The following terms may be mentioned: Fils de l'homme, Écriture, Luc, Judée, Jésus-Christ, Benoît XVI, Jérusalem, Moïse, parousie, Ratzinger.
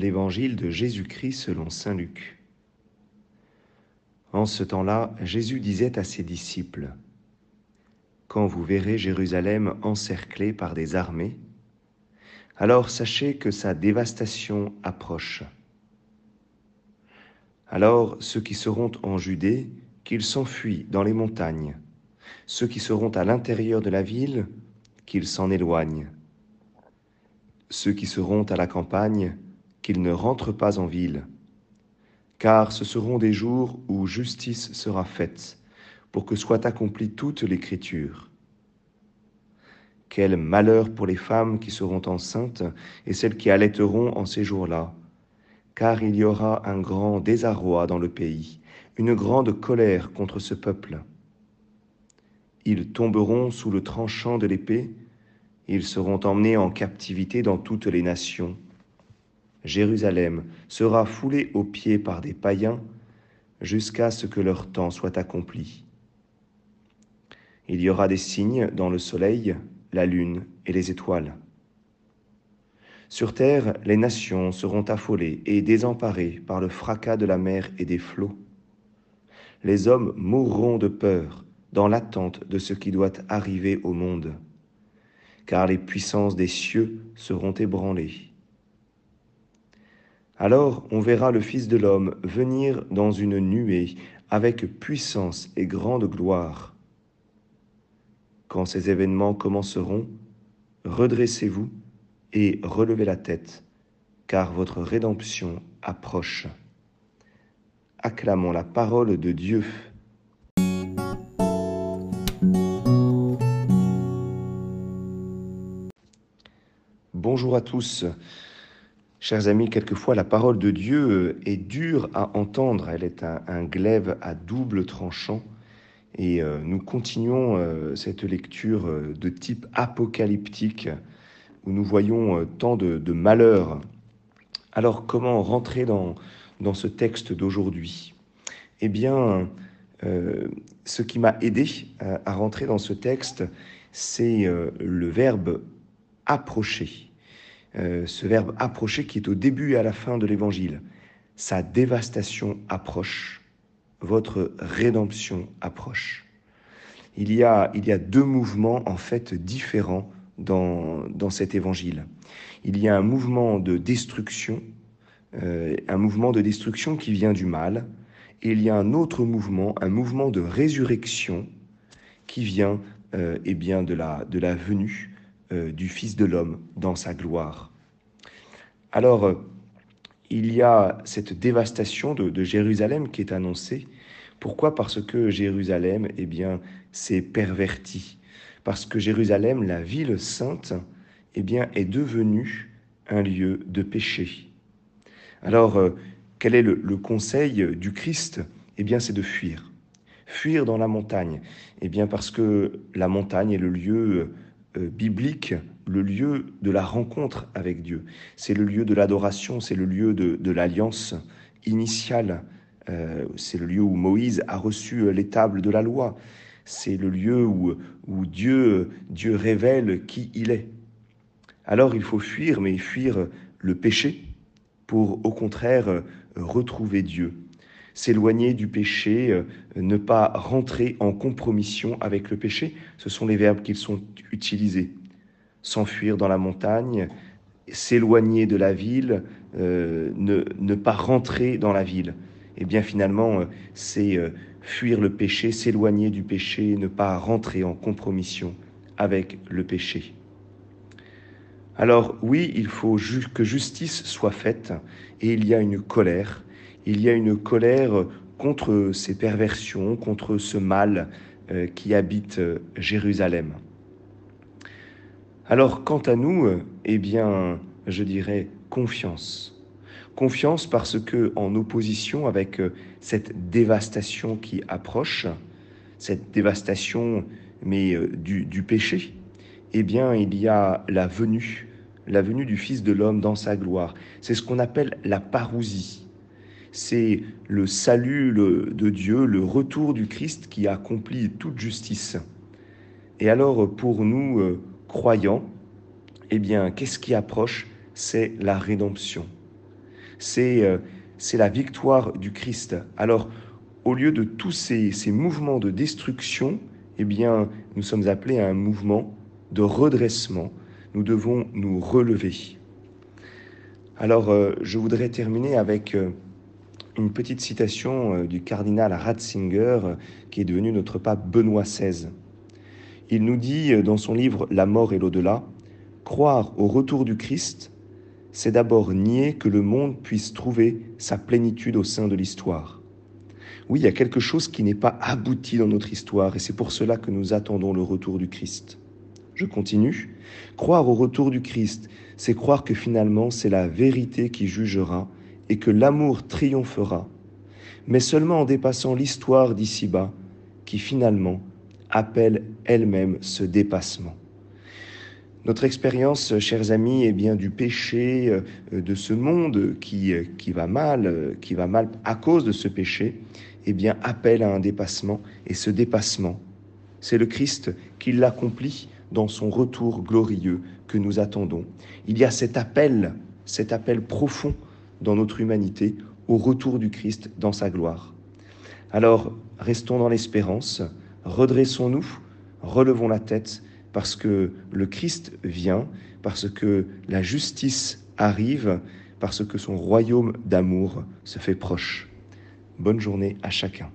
l'Évangile de Jésus-Christ selon saint Luc. En ce temps-là, Jésus disait à ses disciples : « Quand vous verrez Jérusalem encerclée par des armées, alors sachez que sa dévastation approche. Alors ceux qui seront en Judée, qu'ils s'enfuient dans les montagnes. Ceux qui seront à l'intérieur de la ville, qu'ils s'en éloignent. Ceux qui seront à la campagne, qu'ils ne rentrent pas en ville. Car ce seront des jours où justice sera faite, pour que soit accomplie toute l'Écriture. Quel malheur pour les femmes qui seront enceintes et celles qui allaiteront en ces jours-là, car il y aura un grand désarroi dans le pays, une grande colère contre ce peuple. Ils tomberont sous le tranchant de l'épée, ils seront emmenés en captivité dans toutes les nations. Jérusalem sera foulée aux pieds par des païens jusqu'à ce que leur temps soit accompli. Il y aura des signes dans le soleil, la lune et les étoiles. Sur terre, les nations seront affolées et désemparées par le fracas de la mer et des flots. Les hommes mourront de peur dans l'attente de ce qui doit arriver au monde, car les puissances des cieux seront ébranlées. Alors on verra le Fils de l'homme venir dans une nuée avec puissance et grande gloire. Quand ces événements commenceront, redressez-vous et relevez la tête, car votre rédemption approche. » Acclamons la parole de Dieu. Bonjour à tous. Chers amis, quelquefois la parole de Dieu est dure à entendre, elle est un glaive à double tranchant et nous continuons cette lecture de type apocalyptique où nous voyons tant de malheurs. Alors comment rentrer dans ce texte d'aujourd'hui? Eh bien, ce qui m'a aidé à rentrer dans ce texte, c'est le verbe « approcher ». Ce verbe « approcher » qui est au début et à la fin de l'Évangile. Sa dévastation approche, votre rédemption approche. Il y a deux mouvements en fait différents dans cet Évangile. Il y a un mouvement de destruction, qui vient du mal, et il y a un autre mouvement, un mouvement de résurrection qui vient de la venue du Fils de l'homme dans sa gloire. Alors, il y a cette dévastation de Jérusalem qui est annoncée. Pourquoi ? Parce que Jérusalem, s'est pervertie. Parce que Jérusalem, la ville sainte, est devenue un lieu de péché. Alors, quel est le conseil du Christ ? C'est de fuir. Fuir dans la montagne. Parce que la montagne est le lieu biblique, le lieu de la rencontre avec Dieu. C'est le lieu de l'adoration, c'est le lieu de l'alliance initiale. C'est le lieu où Moïse a reçu les tables de la loi. C'est le lieu où Dieu révèle qui il est. Alors il faut fuir, mais fuir le péché pour au contraire retrouver Dieu. S'éloigner du péché, ne pas rentrer en compromission avec le péché, ce sont les verbes qui sont utilisés. S'enfuir dans la montagne, s'éloigner de la ville, ne pas rentrer dans la ville. Finalement, c'est fuir le péché, s'éloigner du péché, ne pas rentrer en compromission avec le péché. Alors oui, il faut que justice soit faite et il y a une colère. Il y a une colère contre ces perversions, contre ce mal qui habite Jérusalem. Alors, quant à nous, je dirais confiance. Confiance parce que, en opposition avec cette dévastation qui approche, cette dévastation du péché, il y a la venue du Fils de l'homme dans sa gloire. C'est ce qu'on appelle la parousie. C'est le salut de Dieu, le retour du Christ qui accomplit toute justice. Et alors, pour nous, croyants, qu'est-ce qui approche ? C'est la rédemption. c'est la victoire du Christ. Alors, au lieu de tous ces mouvements de destruction, eh bien, nous sommes appelés à un mouvement de redressement. Nous devons nous relever. Alors, je voudrais terminer avec une petite citation du cardinal Ratzinger, qui est devenu notre pape Benoît XVI. Il nous dit dans son livre « La mort et l'au-delà » : « Croire au retour du Christ, c'est d'abord nier que le monde puisse trouver sa plénitude au sein de l'histoire. » Oui, il y a quelque chose qui n'est pas abouti dans notre histoire, et c'est pour cela que nous attendons le retour du Christ. Je continue. « Croire au retour du Christ, c'est croire que finalement c'est la vérité qui jugera et que l'amour triomphera, mais seulement en dépassant l'histoire d'ici-bas, qui finalement appelle elle-même ce dépassement. » Notre expérience, chers amis, eh bien, du péché, de ce monde qui va mal à cause de ce péché, eh bien, appelle à un dépassement. Et ce dépassement, c'est le Christ qui l'accomplit dans son retour glorieux que nous attendons. Il y a cet appel profond dans notre humanité au retour du Christ dans sa gloire. Alors, restons dans l'espérance, redressons-nous, relevons la tête, parce que le Christ vient, parce que la justice arrive, parce que son royaume d'amour se fait proche. Bonne journée à chacun.